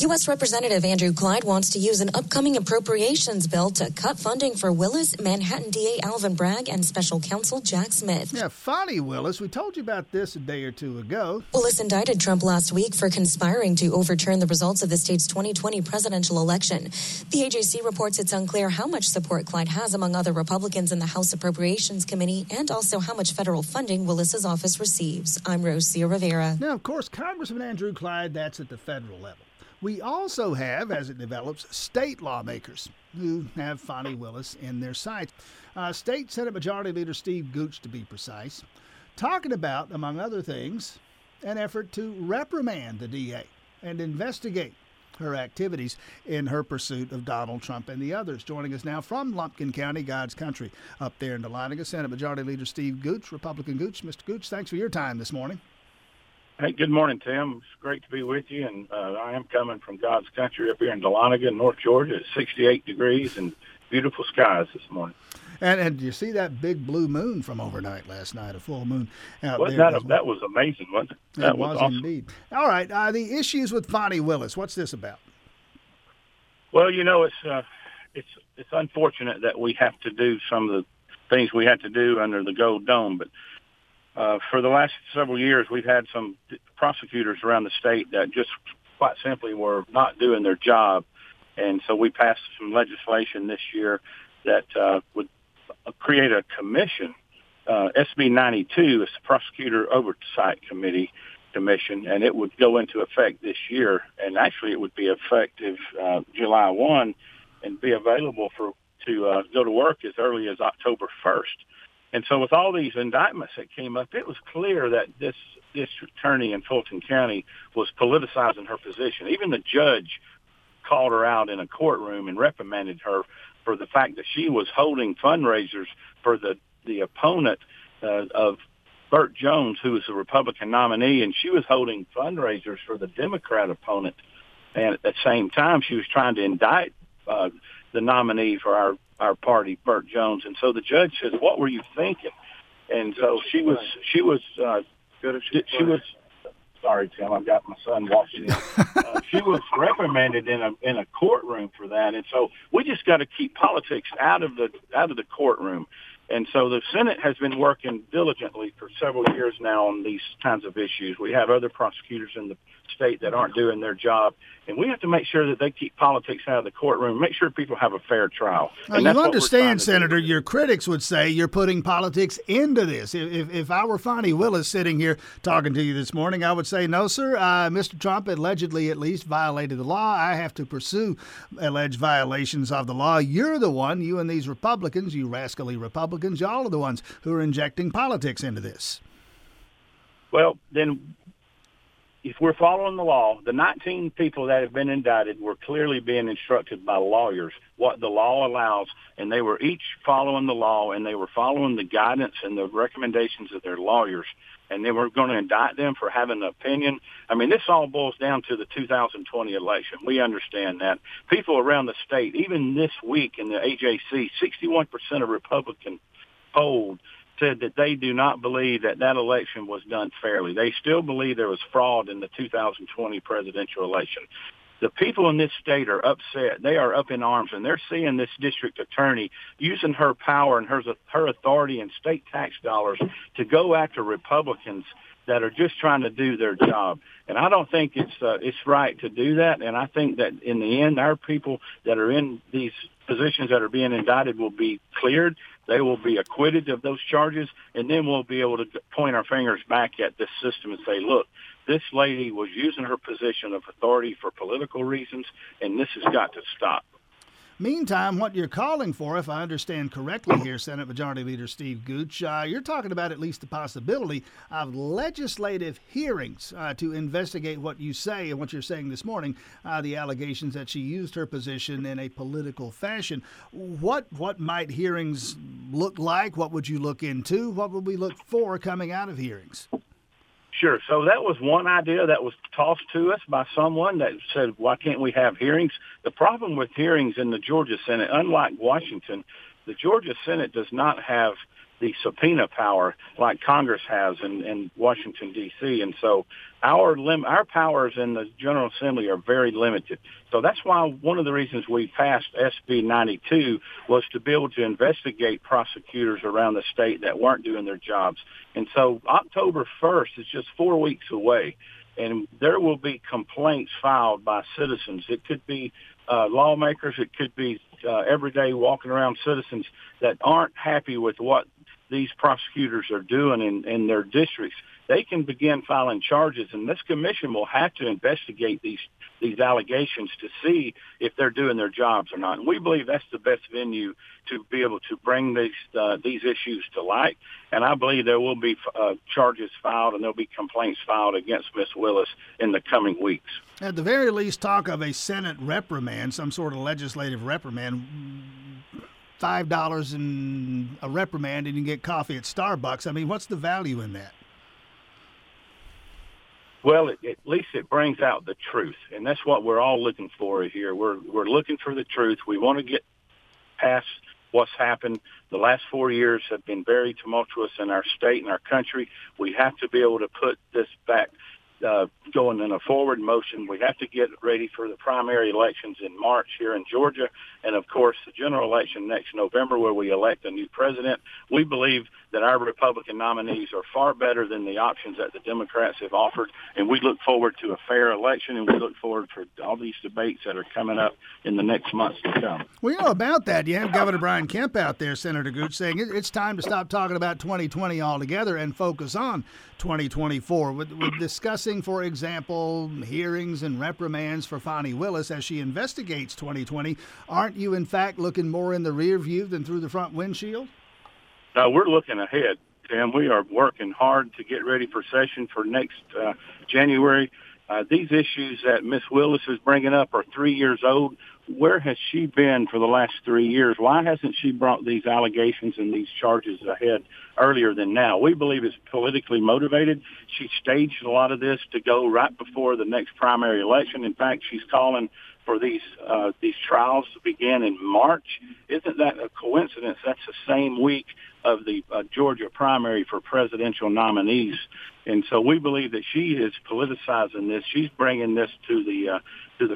U.S. Representative Andrew Clyde wants to use an upcoming appropriations bill to cut funding for Willis, Manhattan DA Alvin Bragg, and Special Counsel Jack Smith. Now, Fani Willis, we told you about this a day or two ago. Willis indicted Trump last week for conspiring to overturn the results of the state's 2020 presidential election. The AJC reports it's unclear how much support Clyde has among other Republicans in the House Appropriations Committee, and also how much federal funding Willis's office receives. I'm Rosia Rivera. Now, of course, Congressman Andrew Clyde, that's at the federal level. We also have, as it develops, state lawmakers who have Fani Willis in their sights. State Senate Majority Leader Steve Gooch, to be precise, talking about, among other things, an effort to reprimand the DA and investigate her activities in her pursuit of Donald Trump and the others. Joining us now from Lumpkin County, God's country, up there in Dahlonega, Senate Majority Leader Steve Gooch, Republican Gooch. Mr. Gooch, thanks for your time this morning. Hey, good morning, Tim. It's great to be with you, and I am coming from God's country up here in Dahlonega, North Georgia. It's 68 degrees and beautiful skies this morning. And you see that big blue moon from overnight last night, a full moon out there. That was amazing, wasn't it? That was awesome. Indeed. All right, the issues with Fani Willis, what's this about? Well, you know, it's unfortunate that we have to do some of the things we had to do under the Gold Dome, but for the last several years, we've had some prosecutors around the state that just quite simply were not doing their job. And so we passed some legislation this year that would create a commission, SB 92, is the Prosecutor Oversight Committee Commission, and it would go into effect this year. And actually, it would be effective July 1 and be available to go to work as early as October 1st. And so with all these indictments that came up, it was clear that this district attorney in Fulton County was politicizing her position. Even the judge called her out in a courtroom and reprimanded her for the fact that she was holding fundraisers for the opponent of Burt Jones, who was a Republican nominee, and she was holding fundraisers for the Democrat opponent. And at the same time, she was trying to indict the nominee for our party, Burt Jones. And so the judge says, what were you thinking? And so she was sorry, Tim, I've got my son watching. She was reprimanded in a courtroom for that. And so we just got to keep politics out of the courtroom. And so the Senate has been working diligently for several years now on these kinds of issues. We have other prosecutors in the state that aren't doing their job, and we have to make sure that they keep politics out of the courtroom, make sure people have a fair trial. Now, you understand, Senator, your critics would say you're putting politics into this. If I were Fani Willis sitting here talking to you this morning, I would say, no, sir, Mr. Trump allegedly at least violated the law. I have to pursue alleged violations of the law. You're the one, you and these Republicans, you rascally Republicans, y'all are the ones who are injecting politics into this. Well, then, if we're following the law, the 19 people that have been indicted were clearly being instructed by lawyers what the law allows, and they were each following the law, and they were following the guidance and the recommendations of their lawyers, and they were going to indict them for having an opinion. I mean, this all boils down to the 2020 election. We understand that. People around the state, even this week in the AJC, 61% of Republicans polled said that they do not believe that election was done fairly. They still believe there was fraud in the 2020 presidential election. The people in this state are upset. They are up in arms, and they're seeing this district attorney using her power and her authority and state tax dollars to go after Republicans that are just trying to do their job. And I don't think it's right to do that, and I think that in the end, our people that are in these positions that are being indicted will be cleared. They will be acquitted of those charges, and then we'll be able to point our fingers back at this system and say, look, this lady was using her position of authority for political reasons, and this has got to stop. Meantime, what you're calling for, if I understand correctly here, Senate Majority Leader Steve Gooch, you're talking about at least the possibility of legislative hearings to investigate what you say and what you're saying this morning, the allegations that she used her position in a political fashion. What might hearings look like? What would you look into? What would we look for coming out of hearings? Sure. So that was one idea that was tossed to us by someone that said, why can't we have hearings? The problem with hearings in the Georgia Senate, unlike Washington, the Georgia Senate does not have the subpoena power like Congress has in Washington, D.C. And so our powers in the General Assembly are very limited. So that's why one of the reasons we passed SB 92 was to be able to investigate prosecutors around the state that weren't doing their jobs. And so October 1st is just 4 weeks away, and there will be complaints filed by citizens. It could be lawmakers. It could be everyday walking around citizens that aren't happy with what these prosecutors are doing in their districts. They can begin filing charges, and this commission will have to investigate these allegations to see if they're doing their jobs or not. And we believe that's the best venue to be able to bring these issues to light. And I believe there will be charges filed, and there'll be complaints filed against Ms. Willis in the coming weeks. At the very least, talk of a Senate reprimand, some sort of legislative reprimand. $5 and a reprimand, and you can get coffee at Starbucks. I mean, what's the value in that? Well, at least it brings out the truth, and that's what we're all looking for here. We're looking for the truth. We want to get past what's happened. The last 4 years have been very tumultuous in our state and our country. We have to be able to put this back going in a forward motion. We have to get ready for the primary elections in March here in Georgia, and of course the general election next November, where we elect a new president. We believe that our Republican nominees are far better than the options that the Democrats have offered, and we look forward to a fair election, and we look forward for all these debates that are coming up in the next months to come. Well, you know, about that, you have Governor Brian Kemp out there, Senator Gooch, saying it's time to stop talking about 2020 altogether and focus on 2024. We're discussing, for example, hearings and reprimands for Fani Willis as she investigates 2020. Aren't you, in fact, looking more in the rear view than through the front windshield? No, we're looking ahead, and we are working hard to get ready for session for next January. These issues that Ms. Willis is bringing up are 3 years old. Where has she been for the last 3 years? Why hasn't she brought these allegations and these charges ahead earlier than now? We believe it's politically motivated. She staged a lot of this to go right before the next primary election. In fact, she's calling for these trials to begin in March. Isn't that a coincidence? That's the same week of the Georgia primary for presidential nominees. And so we believe that she is politicizing this. She's bringing this to the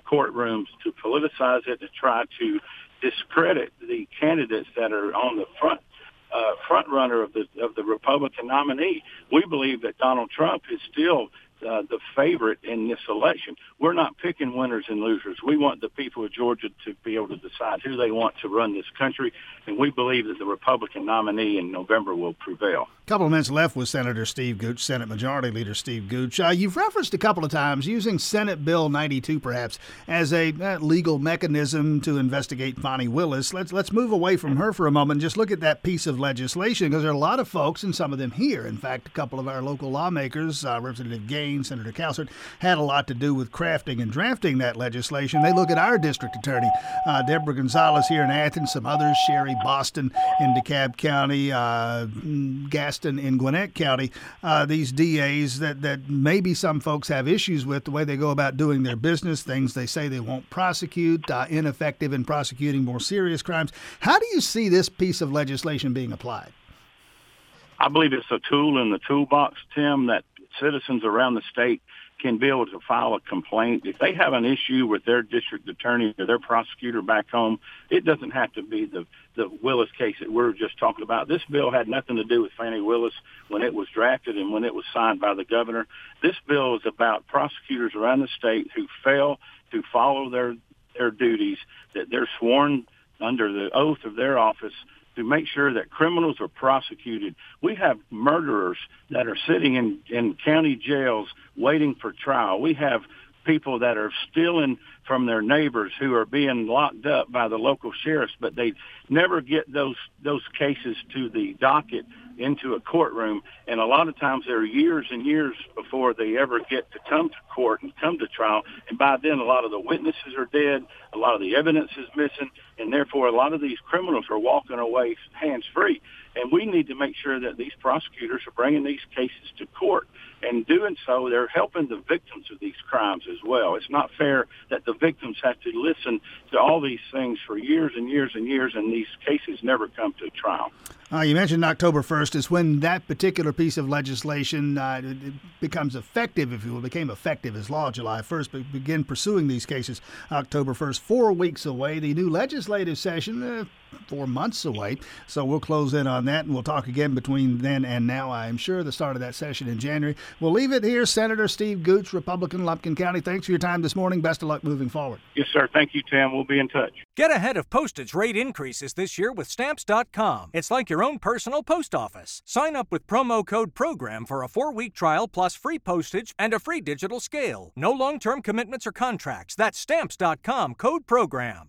courtrooms to politicize it, to try to discredit the candidates that are on the front runner of the Republican nominee. We believe that Donald Trump is still the favorite in this election. We're not picking winners and losers. We want the people of Georgia to be able to decide who they want to run this country, and we believe that the Republican nominee in November will prevail. A couple of minutes left with Senator Steve Gooch, Senate Majority Leader Steve Gooch. You've referenced a couple of times using Senate Bill 92, perhaps, as a legal mechanism to investigate Fani Willis. Let's move away from her for a moment and just look at that piece of legislation, because there are a lot of folks, and some of them here. In fact, a couple of our local lawmakers, Representative Gaines, Senator Calsert, had a lot to do with crafting and drafting that legislation. They look at our district attorney, Deborah Gonzalez here in Athens, some others, Sherry Boston in DeKalb County, Gaston in Gwinnett County, these DAs that maybe some folks have issues with, the way they go about doing their business, things they say they won't prosecute, ineffective in prosecuting more serious crimes. How do you see this piece of legislation being applied? I believe it's a tool in the toolbox, Tim, that citizens around the state can be able to file a complaint. If they have an issue with their district attorney or their prosecutor back home, it doesn't have to be the Willis case that we were just talking about. This bill had nothing to do with Fani Willis when it was drafted and when it was signed by the governor. This bill is about prosecutors around the state who fail to follow their duties, that they're sworn under the oath of their office to make sure that criminals are prosecuted. We have murderers that are sitting in county jails waiting for trial. We have people that are stealing from their neighbors who are being locked up by the local sheriffs, but they never get those cases to the docket into a courtroom. And a lot of times they're years and years before they ever get to come to court and come to trial. And by then, a lot of the witnesses are dead. A lot of the evidence is missing. And therefore, a lot of these criminals are walking away hands-free. And we need to make sure that these prosecutors are bringing these cases to court. And doing so, they're helping the victims of these crimes as well. It's not fair that the victims have to listen to all these things for years and years and years, and these cases never come to trial. You mentioned October 1st is when that particular piece of legislation becomes effective, if you will, became effective as law July 1st, but begin pursuing these cases October 1st, 4 weeks away. The new legislative session, 4 months away. So we'll close in on that, and we'll talk again between then and now, I'm sure, the start of that session in January. We'll leave it here. Senator Steve Gooch, Republican, Lumpkin County, thanks for your time this morning. Best of luck moving forward. Yes, sir. Thank you, Tim. We'll be in touch. Get ahead of postage rate increases this year with Stamps.com. It's like your own personal post office. Sign up with promo code PROGRAM for a 4-week trial plus free postage and a free digital scale. No long-term commitments or contracts. That's Stamps.com, code PROGRAM.